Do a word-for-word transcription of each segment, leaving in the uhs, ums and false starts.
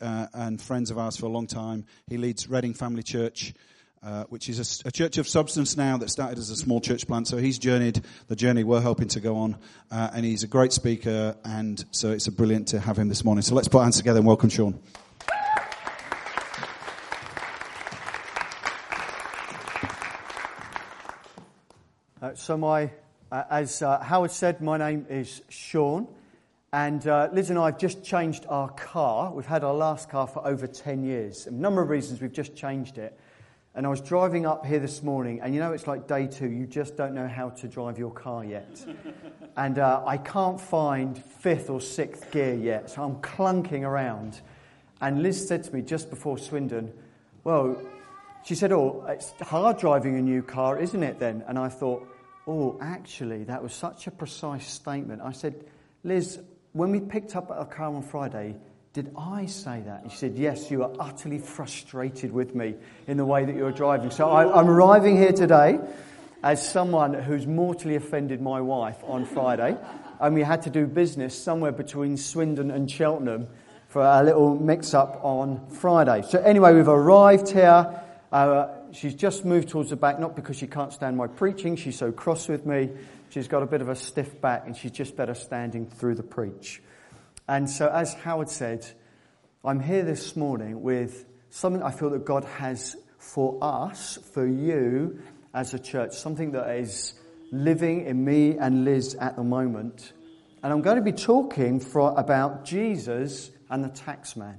Uh, and friends of ours for a long time. He leads Reading Family Church, uh, which is a, a church of substance now that started as a small church plant. So he's journeyed the journey we're hoping to go on, uh, and he's a great speaker, and so it's a brilliant to have him this morning. So let's put hands together and welcome Sean. Uh, so my, uh, as uh, Howard said, my name is Sean. And uh, Liz and I have just changed our car. We've had our last car for over ten years. A number of reasons we've just changed it. And I was driving up here this morning, and you know it's like day two. You just don't know how to drive your car yet. and uh, I can't find fifth or sixth gear yet, so I'm clunking around. And Liz said to me just before Swindon, well, she said, oh, it's hard driving a new car, isn't it then? And I thought, oh, actually, that was such a precise statement. I said, Liz, when we picked up our car on Friday, did I say that? And she said, yes, you are utterly frustrated with me in the way that you're driving. So I, I'm arriving here today as someone who's mortally offended my wife on Friday. And we had to do business somewhere between Swindon and Cheltenham for a little mix-up on Friday. So anyway, we've arrived here. Uh, she's just moved towards the back, not because she can't stand my preaching. She's so cross with me. She's got a bit of a stiff back, and she's just better standing through the preach. And so, as Howard said, I'm here this morning with something I feel that God has for us, for you as a church, something that is living in me and Liz at the moment. And I'm going to be talking for, about Jesus and the taxman.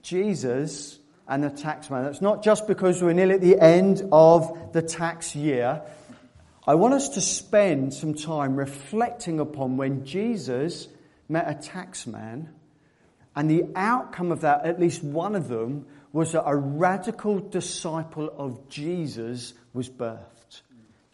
Jesus and the taxman. That's not just because we're nearly at the end of the tax year. I want us to spend some time reflecting upon when Jesus met a taxman, and the outcome of that, at least one of them, was that a radical disciple of Jesus was birthed.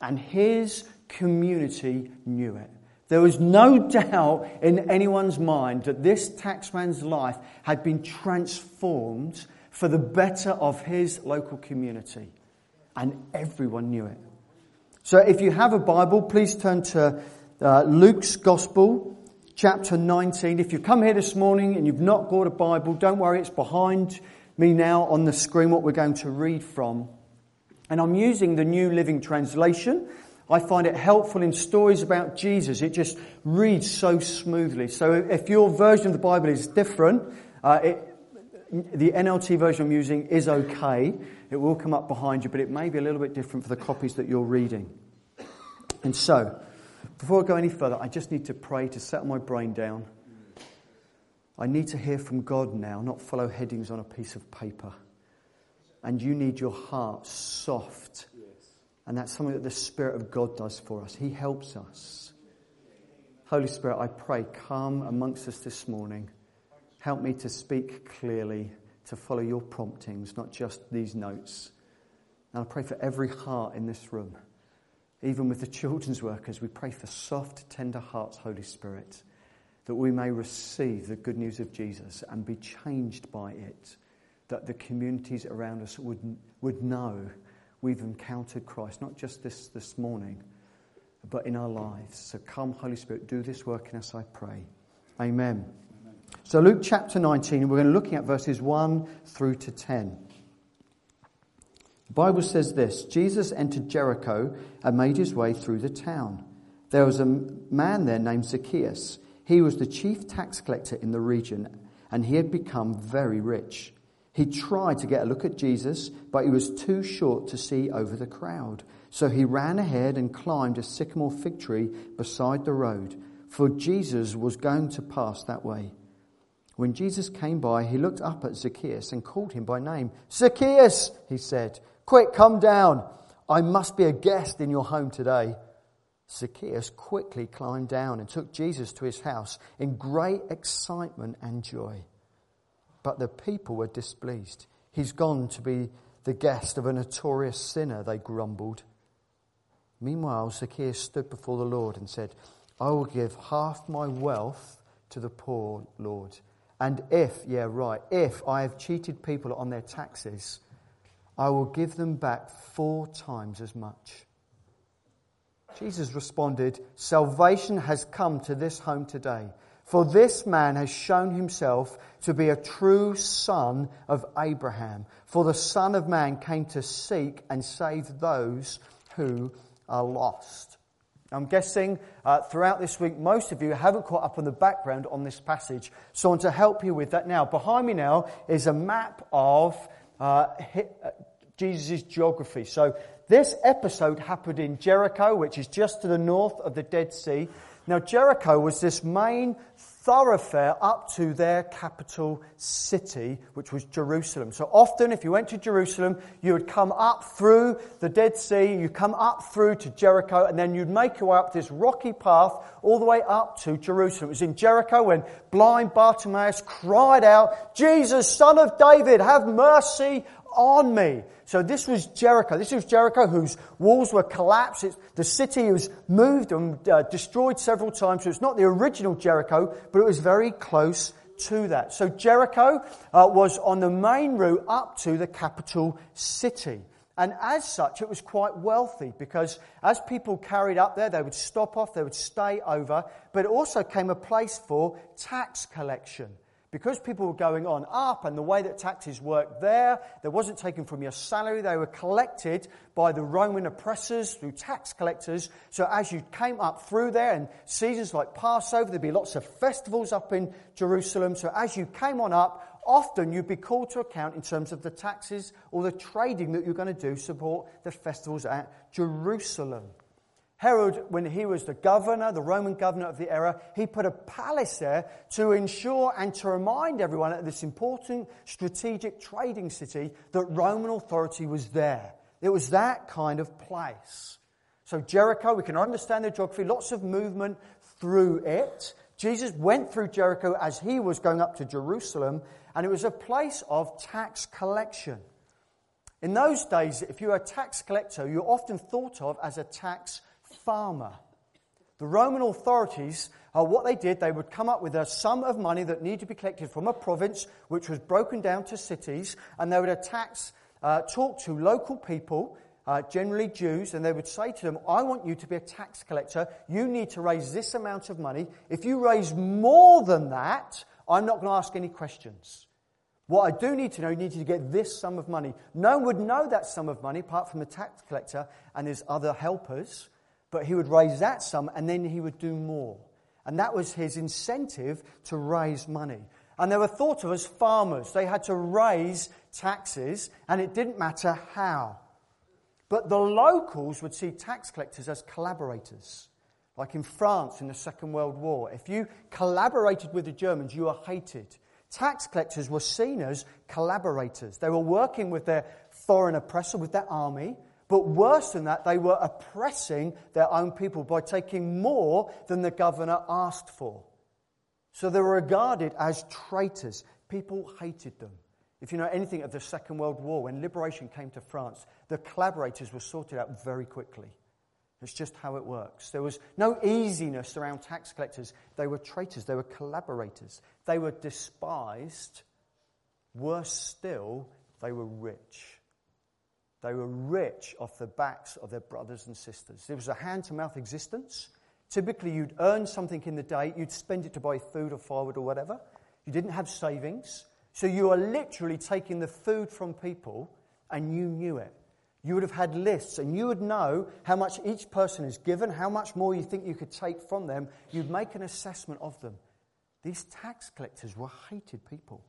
And his community knew it. There was no doubt in anyone's mind that this taxman's life had been transformed for the better of his local community. And everyone knew it. So if you have a Bible, please turn to uh, Luke's Gospel, chapter nineteen. If you've come here this morning and you've not got a Bible, don't worry, it's behind me now on the screen what we're going to read from. And I'm using the New Living Translation. I find it helpful in stories about Jesus. It just reads so smoothly. So if your version of the Bible is different, uh, it, the N L T version I'm using is okay. It will come up behind you, but it may be a little bit different for the copies that you're reading. And so, before I go any further, I just need to pray to settle my brain down. I need to hear from God now, not follow headings on a piece of paper. And you need your heart soft. And that's something that the Spirit of God does for us. He helps us. Holy Spirit, I pray, come amongst us this morning. Help me to speak clearly, to follow your promptings, not just these notes. And I pray for every heart in this room. Even with the children's workers, we pray for soft, tender hearts, Holy Spirit, that we may receive the good news of Jesus and be changed by it, that the communities around us would, would know we've encountered Christ, not just this, this morning, but in our lives. So come, Holy Spirit, do this work in us, I pray. Amen. So Luke chapter nineteen, we're going to look at verses one through to ten. The Bible says this: Jesus entered Jericho and made his way through the town. There was a man there named Zacchaeus. He was the chief tax collector in the region, and he had become very rich. He tried to get a look at Jesus, but he was too short to see over the crowd. So he ran ahead and climbed a sycamore fig tree beside the road, for Jesus was going to pass that way. When Jesus came by, he looked up at Zacchaeus and called him by name. "Zacchaeus," he said, "quick, come down. I must be a guest in your home today." Zacchaeus quickly climbed down and took Jesus to his house in great excitement and joy. But the people were displeased. "He's gone to be the guest of a notorious sinner," they grumbled. Meanwhile, Zacchaeus stood before the Lord and said, "I will give half my wealth to the poor, Lord. And if, yeah, right, if I have cheated people on their taxes, I will give them back four times as much." Jesus responded, "Salvation has come to this home today, for this man has shown himself to be a true son of Abraham. For the Son of Man came to seek and save those who are lost." I'm guessing uh, throughout this week, most of you haven't caught up on the background on this passage. So I want to help you with that now. Behind me now is a map of uh, Jesus' geography. So this episode happened in Jericho, which is just to the north of the Dead Sea. Now, Jericho was this main thoroughfare up to their capital city, which was Jerusalem. So often, if you went to Jerusalem, you would come up through the Dead Sea, you come up through to Jericho, and then you'd make your way up this rocky path all the way up to Jerusalem. It was in Jericho when blind Bartimaeus cried out, "Jesus, Son of David, have mercy on me." So this was Jericho. This was Jericho whose walls were collapsed. It's, the city was moved and uh, destroyed several times. So it's not the original Jericho, but it was very close to that. So Jericho uh, was on the main route up to the capital city. And as such, it was quite wealthy because as people carried up there, they would stop off, they would stay over, but it also came a place for tax collection. Because people were going on up and the way that taxes worked there, they wasn't taken from your salary. They were collected by the Roman oppressors through tax collectors. So as you came up through there and seasons like Passover, there'd be lots of festivals up in Jerusalem. So as you came on up, often you'd be called to account in terms of the taxes or the trading that you're going to do support the festivals at Jerusalem. Herod, when he was the governor, the Roman governor of the era, he put a palace there to ensure and to remind everyone at this important strategic trading city that Roman authority was there. It was that kind of place. So Jericho, we can understand the geography, lots of movement through it. Jesus went through Jericho as he was going up to Jerusalem, and it was a place of tax collection. In those days, if you were a tax collector, you were often thought of as a tax collector. Farmer. The Roman authorities, uh, what they did, they would come up with a sum of money that needed to be collected from a province, which was broken down to cities, and they would tax, uh, talk to local people, uh, generally Jews, and they would say to them, "I want you to be a tax collector. You need to raise this amount of money. If you raise more than that, I'm not going to ask any questions. What I do need to know, you need to get this sum of money." No one would know that sum of money apart from the tax collector and his other helpers. But he would raise that sum and then he would do more. And that was his incentive to raise money. And they were thought of as farmers. They had to raise taxes and it didn't matter how. But the locals would see tax collectors as collaborators. Like in France in the Second World War. If you collaborated with the Germans, you were hated. Tax collectors were seen as collaborators. They were working with their foreign oppressor, with their army. But worse than that, they were oppressing their own people by taking more than the governor asked for. So they were regarded as traitors. People hated them. If you know anything of the Second World War, when liberation came to France, the collaborators were sorted out very quickly. It's just how it works. There was no easiness around tax collectors. They were traitors. They were collaborators. They were despised. Worse still, they were rich. They were rich off the backs of their brothers and sisters. It was a hand-to-mouth existence. Typically, you'd earn something in the day. You'd spend it to buy food or firewood or whatever. You didn't have savings. So you were literally taking the food from people, and you knew it. You would have had lists, and you would know how much each person is given, how much more you think you could take from them. You'd make an assessment of them. These tax collectors were hated people.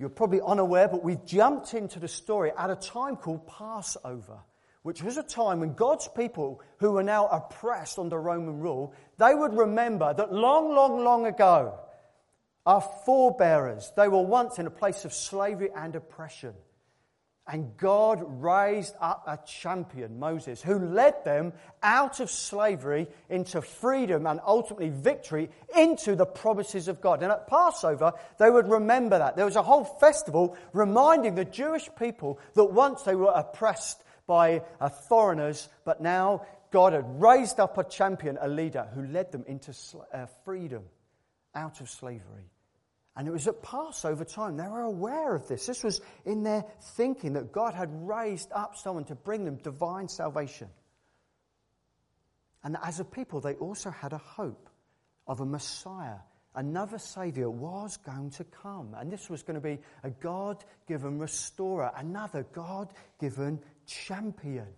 You're probably unaware, but we've jumped into the story at a time called Passover, which was a time when God's people, who were now oppressed under Roman rule, they would remember that long, long, long ago, Our forebearers, they were once in a place of slavery and oppression. And God raised up a champion, Moses, who led them out of slavery into freedom and ultimately victory into the promises of God. And at Passover, they would remember that. There was a whole festival reminding the Jewish people that once they were oppressed by foreigners, but now God had raised up a champion, a leader, who led them into freedom, out of slavery. And it was at Passover time. They were aware of this. This was in their thinking that God had raised up someone to bring them divine salvation. And as a people, they also had a hope of a Messiah. Another Saviour was going to come. And this was going to be a God-given restorer, another God-given champion.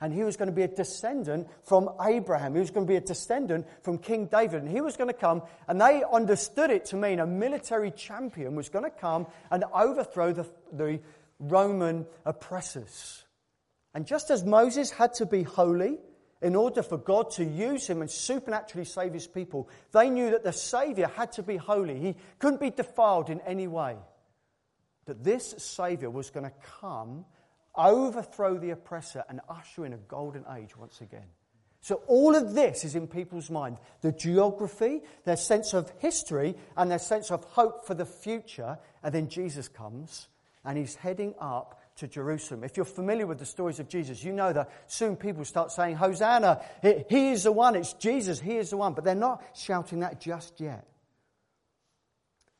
And he was going to be a descendant from Abraham. He was going to be a descendant from King David. And he was going to come, and they understood it to mean a military champion was going to come and overthrow the, the Roman oppressors. And just as Moses had to be holy in order for God to use him and supernaturally save his people, they knew that the Saviour had to be holy. He couldn't be defiled in any way. That this Saviour was going to come, overthrow the oppressor, and usher in a golden age once again. So all of this is in people's mind. The geography, their sense of history, and their sense of hope for the future. And then Jesus comes, and he's heading up to Jerusalem. If you're familiar with the stories of Jesus, you know that soon people start saying, Hosanna, he is the one, it's Jesus, he is the one. But they're not shouting that just yet.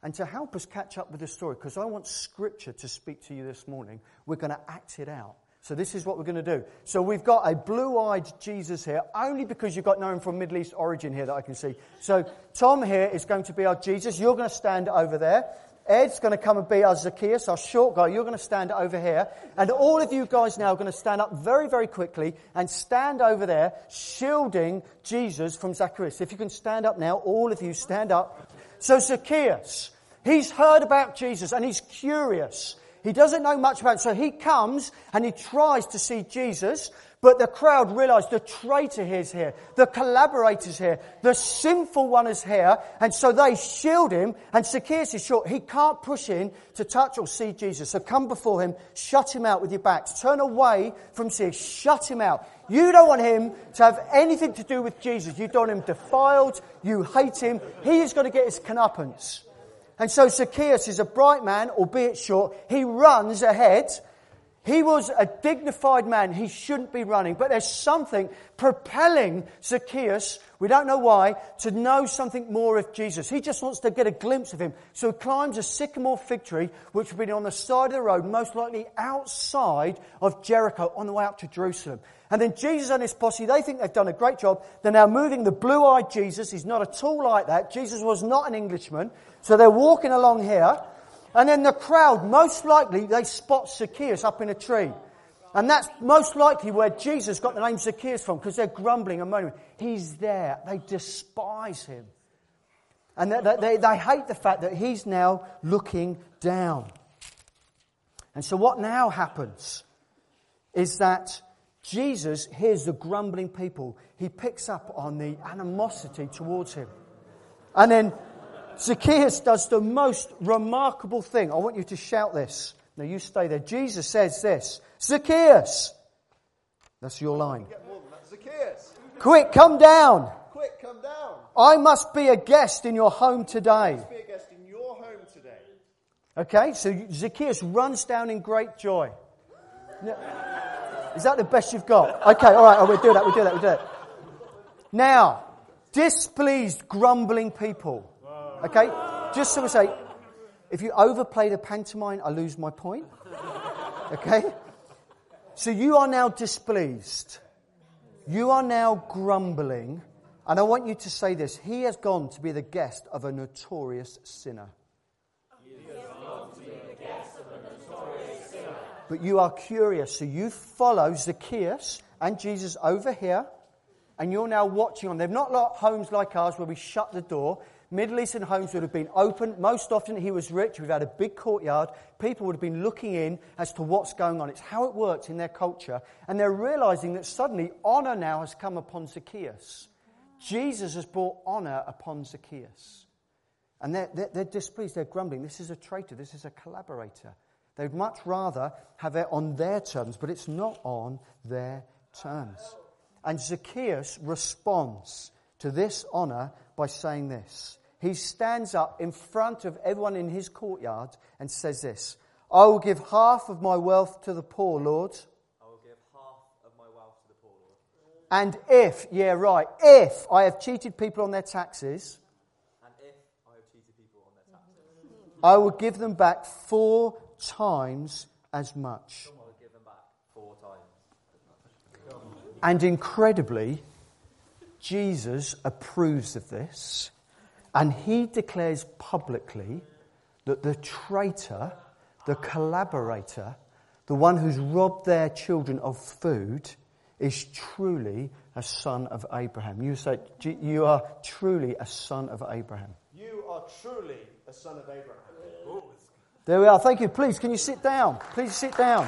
And to help us catch up with the story, because I want Scripture to speak to you this morning, we're going to act it out. So this is what we're going to do. So we've got a blue-eyed Jesus here, only because you've got no one from Middle East origin here that I can see. So Tom here is going to be our Jesus. You're going to stand over there. Ed's going to come and be our Zacchaeus, our short guy. You're going to stand over here. And all of you guys now are going to stand up very, very quickly and stand over there, shielding Jesus from Zacchaeus. If you can stand up now, all of you stand up. So Zacchaeus, he's heard about Jesus and he's curious. He doesn't know much about him. So he comes and he tries to see Jesus, but the crowd realise the traitor is here, the collaborator's here, the sinful one is here, and so they shield him, and Zacchaeus is short. He can't push in to touch or see Jesus. So come before him, shut him out with your backs. Turn away from seeing, shut him out. You don't want him to have anything to do with Jesus. You don't want him defiled. You hate him. He is going to get his comeuppance. And so Zacchaeus is a bright man, albeit short. He runs ahead. He was a dignified man. He shouldn't be running. But there's something propelling Zacchaeus, we don't know why, to know something more of Jesus. He just wants to get a glimpse of him. So he climbs a sycamore fig tree, which would be on the side of the road, most likely outside of Jericho, on the way up to Jerusalem. And then Jesus and his posse, they think they've done a great job. They're now moving the blue-eyed Jesus. He's not at all like that. Jesus was not an Englishman. So they're walking along here. And then the crowd, most likely, they spot Zacchaeus up in a tree. And that's most likely where Jesus got the name Zacchaeus from, because they're grumbling and moaning. He's there. They despise him. And they, they, they hate the fact that he's now looking down. And so what now happens is that Jesus hears the grumbling people. He picks up on the animosity towards him. And then Zacchaeus does the most remarkable thing. I want you to shout this. Now you stay there. Jesus says this. Zacchaeus. That's your line. Zacchaeus. Quick, come down. Quick, come down. I must be a guest in your home today. I must be a guest in your home today. Okay, so Zacchaeus runs down in great joy. Is that the best you've got? Okay, all right, oh, we'll do that, we'll do that, we'll do that. Now, displeased, grumbling people. Okay, just so we say, if you overplay the pantomime, I lose my point. Okay? So you are now displeased. You are now grumbling. And I want you to say this. He has gone to be the guest of a notorious sinner. He has gone to be the guest of a notorious sinner. But you are curious. So you follow Zacchaeus and Jesus over here. And you're now watching on. They've not got homes like ours where we shut the door. Middle Eastern homes would have been open. Most often he was rich. We've had a big courtyard. People would have been looking in as to what's going on. It's how it worked in their culture. And they're realizing that suddenly honor now has come upon Zacchaeus. Jesus has brought honor upon Zacchaeus. And they're, they're, they're displeased, they're grumbling. This is a traitor, this is a collaborator. They'd much rather have it on their terms, but it's not on their terms. And Zacchaeus responds to this honor by saying this. He stands up in front of everyone in his courtyard and says this, I will give half of my wealth to the poor, Lord. I will give half of my wealth to the poor, Lord. And if, yeah right, if I have cheated people on their taxes, and if I have cheated people on their taxes, I will give them back four times as much. I will give them back four times as much. And incredibly, Jesus approves of this, and he declares publicly that the traitor, the collaborator, the one who's robbed their children of food, is truly a son of Abraham. You say, you are truly a son of Abraham. You are truly a son of Abraham. Ooh. There we are. Thank you. Please, can you sit down? Please sit down.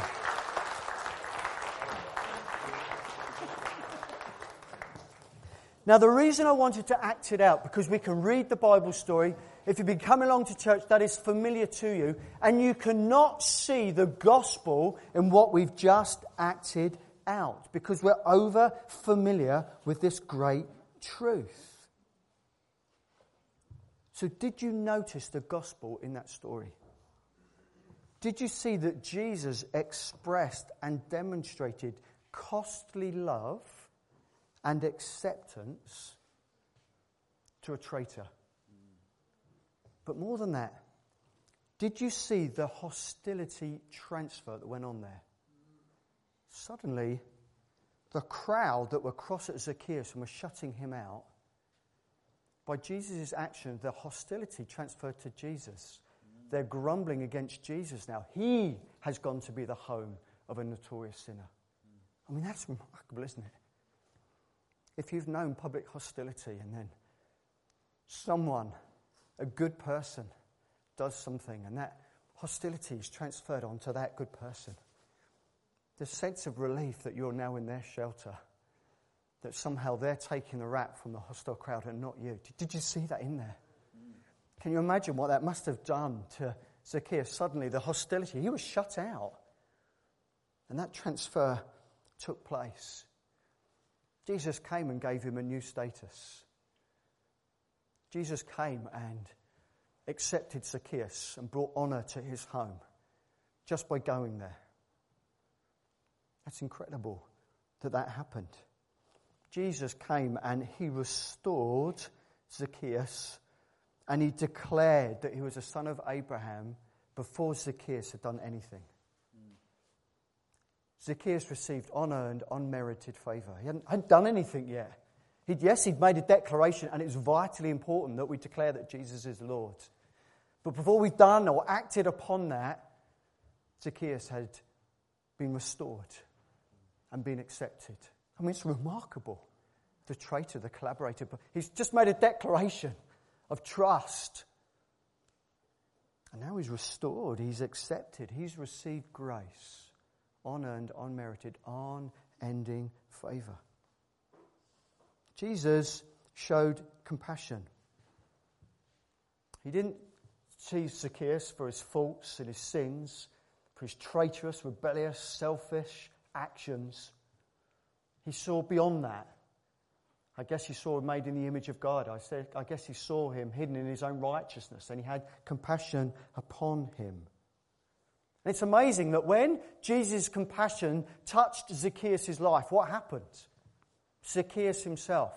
Now, the reason I wanted to act it out, because we can read the Bible story. If you've been coming along to church, that is familiar to you. And you cannot see the gospel in what we've just acted out, because we're over familiar with this great truth. So did you notice the gospel in that story? Did you see that Jesus expressed and demonstrated costly love and acceptance to a traitor? But more than that, did you see the hostility transfer that went on there? Suddenly, the crowd that were cross at Zacchaeus and were shutting him out, by Jesus' action, the hostility transferred to Jesus. They're grumbling against Jesus now. He has gone to be the home of a notorious sinner. I mean, that's remarkable, isn't it? If you've known public hostility and then someone, a good person, does something and that hostility is transferred onto that good person, the sense of relief that you're now in their shelter, that somehow they're taking the rap from the hostile crowd and not you. Did you see that in there? Can you imagine what that must have done to Zacchaeus? Suddenly the hostility, he was shut out. And that transfer took place. Jesus came and gave him a new status. Jesus came and accepted Zacchaeus and brought honor to his home just by going there. That's incredible that that happened. Jesus came and he restored Zacchaeus, and he declared that he was a son of Abraham before Zacchaeus had done anything. Mm. Zacchaeus received honor and unmerited favor. He hadn't, hadn't done anything yet. He'd, yes, he'd made a declaration, and it's vitally important that we declare that Jesus is Lord. But before we've done or acted upon that, Zacchaeus had been restored and been accepted. I mean, it's remarkable. The traitor, the collaborator, but he's just made a declaration of trust. And now he's restored, he's accepted, he's received grace, honor and unmerited, unending favor. Jesus showed compassion. He didn't see Zacchaeus for his faults and his sins, for his traitorous, rebellious, selfish actions. He saw beyond that. I guess he saw him made in the image of God. I, said, I guess he saw him hidden in his own righteousness, and he had compassion upon him. And it's amazing that when Jesus' compassion touched Zacchaeus' life, what happened? Zacchaeus himself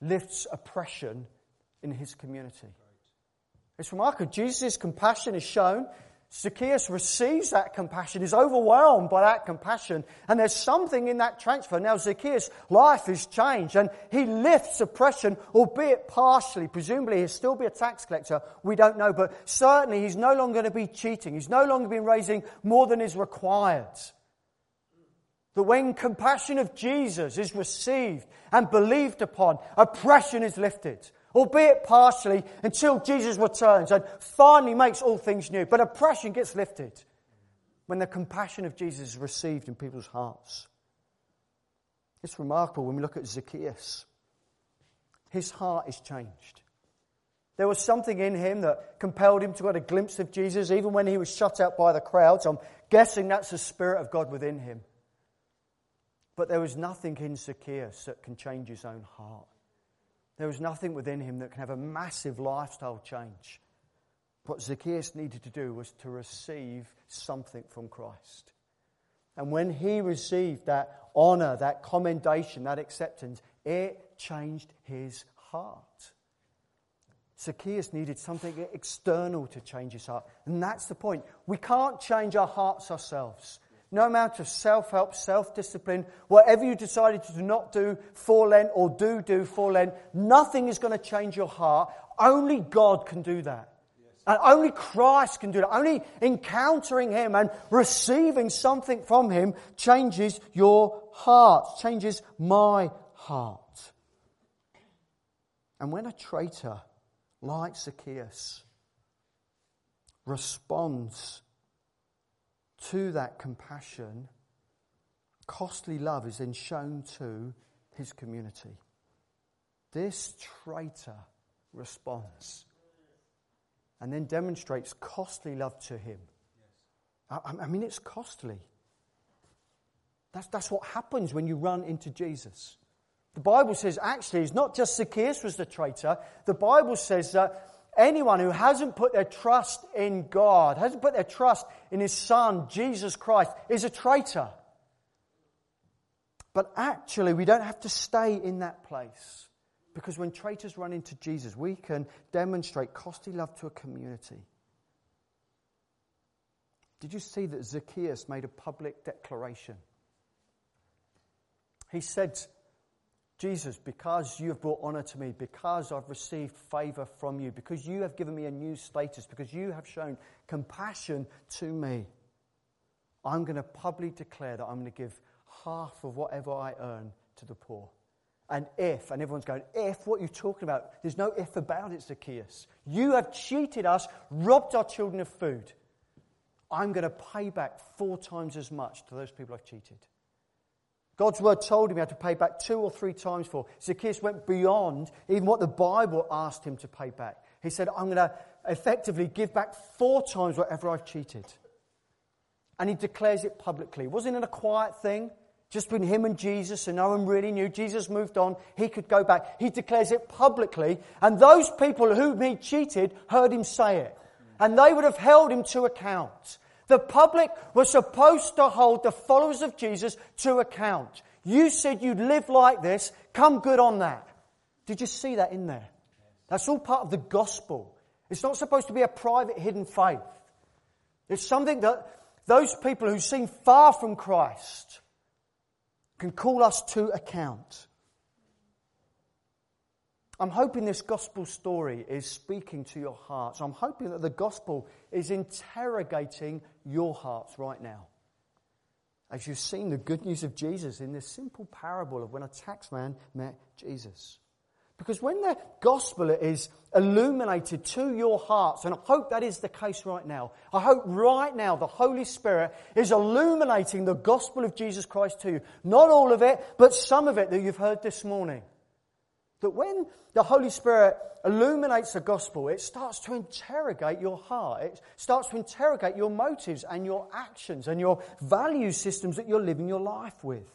lifts oppression in his community. It's remarkable. Jesus' compassion is shown. Zacchaeus receives that compassion, is overwhelmed by that compassion, and there's something in that transfer. Now Zacchaeus' life is changed, and he lifts oppression, albeit partially. Presumably he'll still be a tax collector, we don't know, but certainly he's no longer going to be cheating. He's no longer been raising more than is required. That when compassion of Jesus is received and believed upon, oppression is lifted, albeit partially, until Jesus returns and finally makes all things new. But oppression gets lifted when the compassion of Jesus is received in people's hearts. It's remarkable when we look at Zacchaeus. His heart is changed. There was something in him that compelled him to get a glimpse of Jesus, even when he was shut out by the crowds. I'm guessing that's the Spirit of God within him. But there was nothing in Zacchaeus that can change his own heart. There was nothing within him that can have a massive lifestyle change. What Zacchaeus needed to do was to receive something from Christ. And when he received that honor, that commendation, that acceptance, it changed his heart. Zacchaeus needed something external to change his heart. And that's the point. We can't change our hearts ourselves. No amount of self-help, self-discipline, whatever you decided to not do for Lent or do do for Lent, nothing is going to change your heart. Only God can do that. And only Christ can do that. Only encountering him and receiving something from him changes your heart, changes my heart. And when a traitor like Zacchaeus responds to that compassion, costly love is then shown to his community. This traitor responds and then demonstrates costly love to him. I, I mean, it's costly. That's, that's what happens when you run into Jesus. The Bible says, actually, it's not just Zacchaeus was the traitor. The Bible says that anyone who hasn't put their trust in God, hasn't put their trust in his Son, Jesus Christ, is a traitor. But actually, we don't have to stay in that place. Because when traitors run into Jesus, we can demonstrate costly love to a community. Did you see that Zacchaeus made a public declaration? He said, Jesus, because you have brought honor to me, because I've received favor from you, because you have given me a new status, because you have shown compassion to me, I'm going to publicly declare that I'm going to give half of whatever I earn to the poor. And if, and everyone's going, if, what are you talking about? There's no if about it, Zacchaeus. You have cheated us, robbed our children of food. I'm going to pay back four times as much to those people I've cheated. God's word told him he had to pay back two or three times for. Zacchaeus went beyond even what the Bible asked him to pay back. He said, I'm going to effectively give back four times whatever I've cheated. And he declares it publicly. It wasn't in a quiet thing, just between him and Jesus, and no one really knew. Jesus moved on. He could go back. He declares it publicly. And those people whom he cheated heard him say it. And they would have held him to account. The public was supposed to hold the followers of Jesus to account. You said you'd live like this, come good on that. Did you see that in there? That's all part of the gospel. It's not supposed to be a private hidden faith. It's something that those people who seem far from Christ can call us to account. I'm hoping this gospel story is speaking to your hearts. I'm hoping that the gospel is interrogating your hearts right now. As you've seen the good news of Jesus in this simple parable of when a tax man met Jesus. Because when the gospel is illuminated to your hearts, and I hope that is the case right now, I hope right now the Holy Spirit is illuminating the gospel of Jesus Christ to you. Not all of it, but some of it that you've heard this morning. That when the Holy Spirit illuminates the gospel, it starts to interrogate your heart. It starts to interrogate your motives and your actions and your value systems that you're living your life with.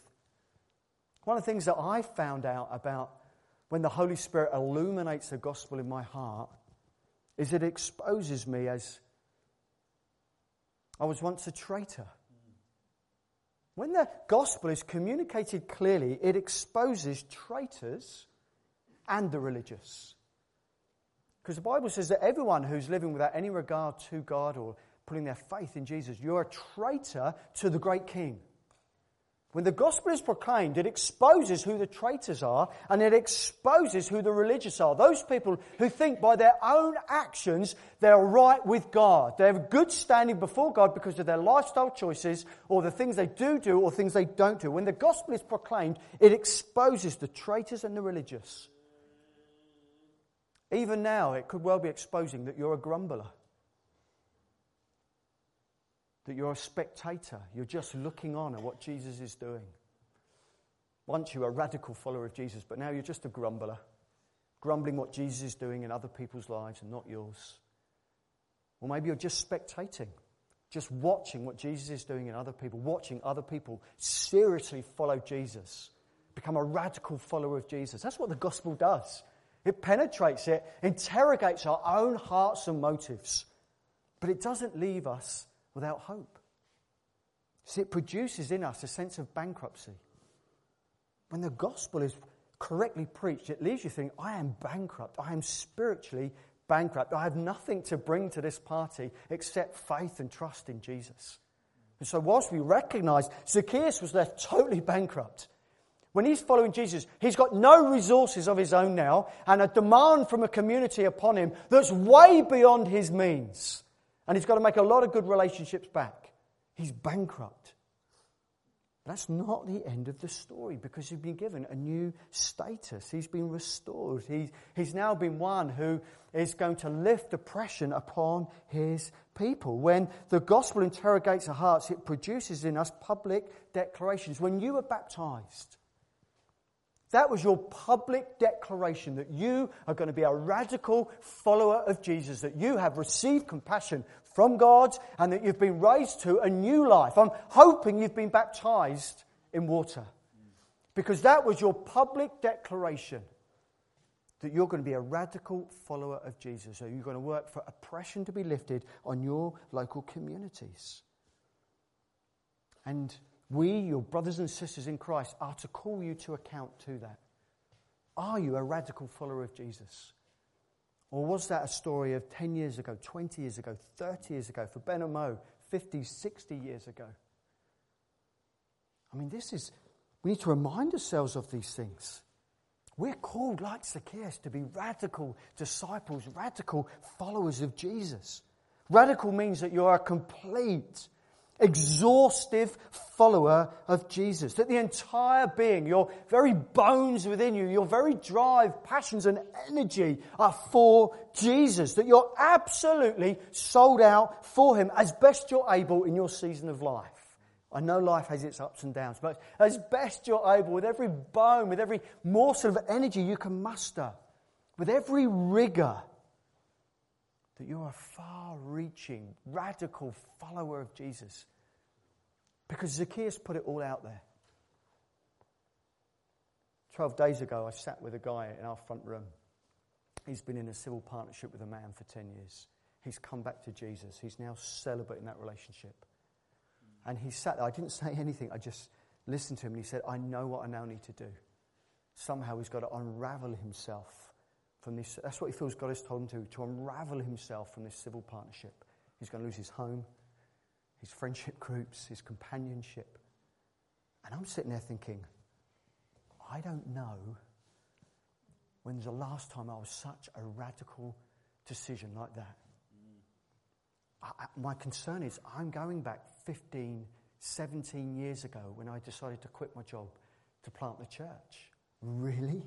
One of the things that I found out about when the Holy Spirit illuminates the gospel in my heart is it exposes me as I was once a traitor. When the gospel is communicated clearly, it exposes traitors and the religious. Because the Bible says that everyone who's living without any regard to God or putting their faith in Jesus, you're a traitor to the great King. When the gospel is proclaimed, it exposes who the traitors are and it exposes who the religious are. Those people who think by their own actions they're right with God. They have a good standing before God because of their lifestyle choices or the things they do do or things they don't do. When the gospel is proclaimed, it exposes the traitors and the religious. Even now, it could well be exposing that you're a grumbler, that you're a spectator. You're just looking on at what Jesus is doing. Once you were a radical follower of Jesus, but now you're just a grumbler. grumbling what Jesus is doing in other people's lives and not yours. Or maybe you're just spectating, just watching what Jesus is doing in other people, watching other people seriously follow Jesus, become a radical follower of Jesus. That's what the gospel does. It penetrates, it interrogates our own hearts and motives, but it doesn't leave us without hope. See, it produces in us a sense of bankruptcy. When the gospel is correctly preached, it leaves you thinking, I am bankrupt, I am spiritually bankrupt, I have nothing to bring to this party except faith and trust in Jesus. And so whilst we recognise Zacchaeus was left totally bankrupt, when he's following Jesus, he's got no resources of his own now and a demand from a community upon him that's way beyond his means. And he's got to make a lot of good relationships back. He's bankrupt. But that's not the end of the story, because he's been given a new status. He's been restored. He, he's now been one who is going to lift oppression upon his people. When the gospel interrogates our hearts, it produces in us public declarations. When you were baptized, that was your public declaration that you are going to be a radical follower of Jesus, that you have received compassion from God and that you've been raised to a new life. I'm hoping you've been baptized in water, because that was your public declaration that you're going to be a radical follower of Jesus. So you're going to work for oppression to be lifted on your local communities. And we, your brothers and sisters in Christ, are to call you to account to that. Are you a radical follower of Jesus? Or was that a story of ten years ago, twenty years ago, thirty years ago, for Ben and Mo, fifty, sixty years ago? I mean, this is, we need to remind ourselves of these things. We're called, like Zacchaeus, to be radical disciples, radical followers of Jesus. Radical means that you are a complete, exhaustive follower of Jesus. That the entire being, your very bones within you, your very drive, passions and energy are for Jesus. That you're absolutely sold out for him as best you're able in your season of life. I know life has its ups and downs, but as best you're able, with every bone, with every morsel of energy you can muster, with every rigour, that you're a far-reaching, radical follower of Jesus. Because Zacchaeus put it all out there. Twelve days ago, I sat with a guy in our front room. He's been in a civil partnership with a man for ten years. He's come back to Jesus. He's now celebrating that relationship. And he sat there. I didn't say anything. I just listened to him, and he said, I know what I now need to do. Somehow he's got to unravel himself from this. That's what he feels God has told him to, to unravel himself from this civil partnership. He's going to lose his home, his friendship groups, his companionship. And I'm sitting there thinking, I don't know when's the last time I was such a radical decision like that. I, I, my concern is I'm going back fifteen, seventeen years ago when I decided to quit my job to plant the church. Really?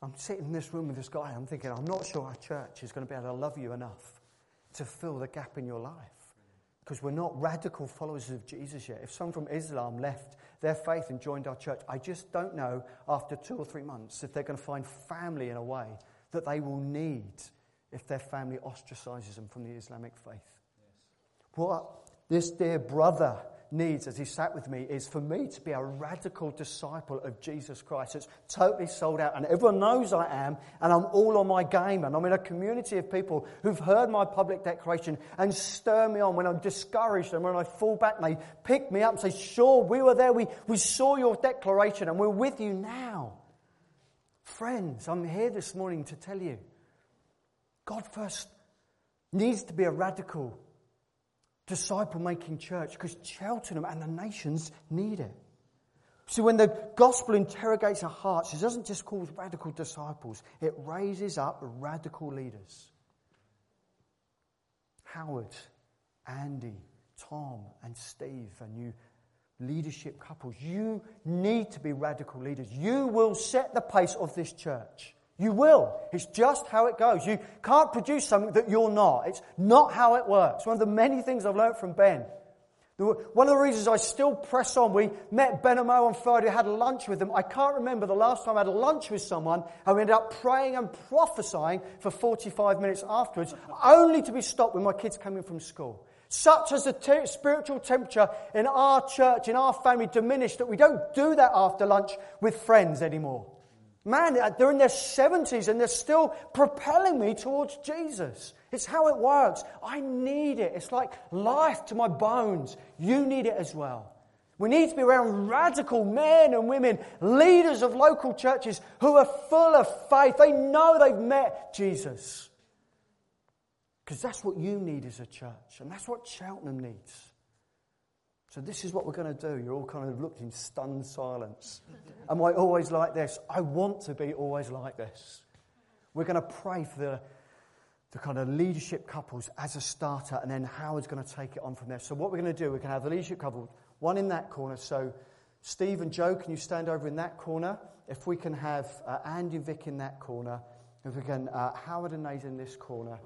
I'm sitting in this room with this guy and I'm thinking, I'm not sure our church is going to be able to love you enough to fill the gap in your life, because we're not radical followers of Jesus yet. If someone from Islam left their faith and joined our church, I just don't know after two or three months if they're going to find family in a way that they will need if their family ostracizes them from the Islamic faith. Yes. What this dear brother needs, as he sat with me, is for me to be a radical disciple of Jesus Christ. It's totally sold out, and everyone knows I am, and I'm all on my game, and I'm in a community of people who've heard my public declaration and stir me on when I'm discouraged and when I fall back, and they pick me up and say, sure, we were there, we, we saw your declaration, and we're with you now. Friends, I'm here this morning to tell you, God First needs to be a radical disciple-making church, because Cheltenham and the nations need it. So when the gospel interrogates our hearts, it doesn't just cause radical disciples, it raises up radical leaders. Howard, Andy, Tom and Steve, and you leadership couples, you need to be radical leaders. You will set the pace of this church. You will. It's just how it goes. You can't produce something that you're not. It's not how it works. One of the many things I've learned from Ben One of the reasons I still press on, we met Ben and Mo on Friday, had lunch with them. I can't remember the last time I had lunch with someone and we ended up praying and prophesying for forty-five minutes afterwards, only to be stopped when my kids came in from school. Such as the te- spiritual temperature in our church, in our family, diminished that we don't do that after lunch with friends anymore. Man, they're in their seventies and they're still propelling me towards Jesus. It's how it works. I need it. It's like life to my bones. You need it as well. We need to be around radical men and women, leaders of local churches who are full of faith. They know they've met Jesus. Because that's what you need as a church. And that's what Cheltenham needs. So this is what we're going to do. You're all kind of looked in stunned silence. Am I always like this? I want to be always like this. We're going to pray for the, the kind of leadership couples as a starter, and then Howard's going to take it on from there. So what we're going to do, we're going to have the leadership couple, one in that corner. So Steve and Joe, can you stand over in that corner? If we can have uh, Andy and Vic in that corner. If we can, uh, Howard and Nate in this corner.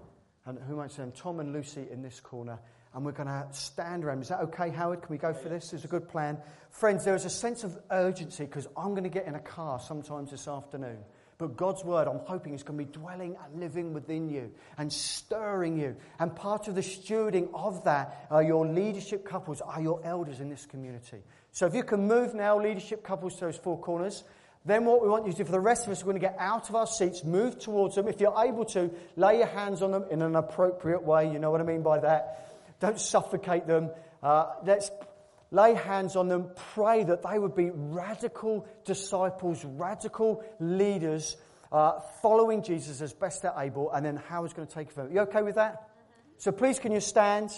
And who might say them? Tom and Lucy in this corner. And we're going to stand around. Is that okay, Howard? Can we go for this? It's a good plan. Friends, there is a sense of urgency because I'm going to get in a car sometimes this afternoon. But God's word, I'm hoping, is going to be dwelling and living within you and stirring you. And part of the stewarding of that are your leadership couples, are your elders in this community. So if you can move now, leadership couples, to those four corners. Then what we want you to do for the rest of us, we're going to get out of our seats, move towards them. If you're able to, lay your hands on them in an appropriate way. You know what I mean by that. Don't suffocate them. Uh, let's lay hands on them. Pray that they would be radical disciples, radical leaders, uh, following Jesus as best they're able. And then Howard's going to take it from it. You okay with that? Mm-hmm. So please can you stand?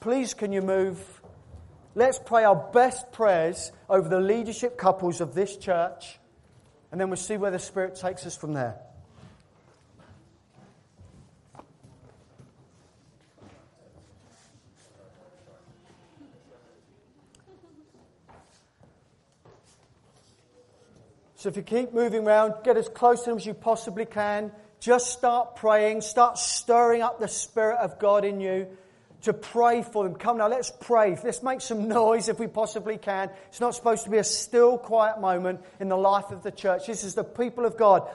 Please can you move? Let's pray our best prayers over the leadership couples of this church. And then we'll see where the Spirit takes us from there. So if you keep moving around, get as close to them as you possibly can. Just start praying. Start stirring up the Spirit of God in you to pray for them. Come now, let's pray. Let's make some noise if we possibly can. It's not supposed to be a still, quiet moment in the life of the church. This is the people of God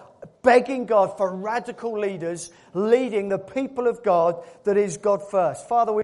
begging God for radical leaders, leading the people of God that is God first. Father, we...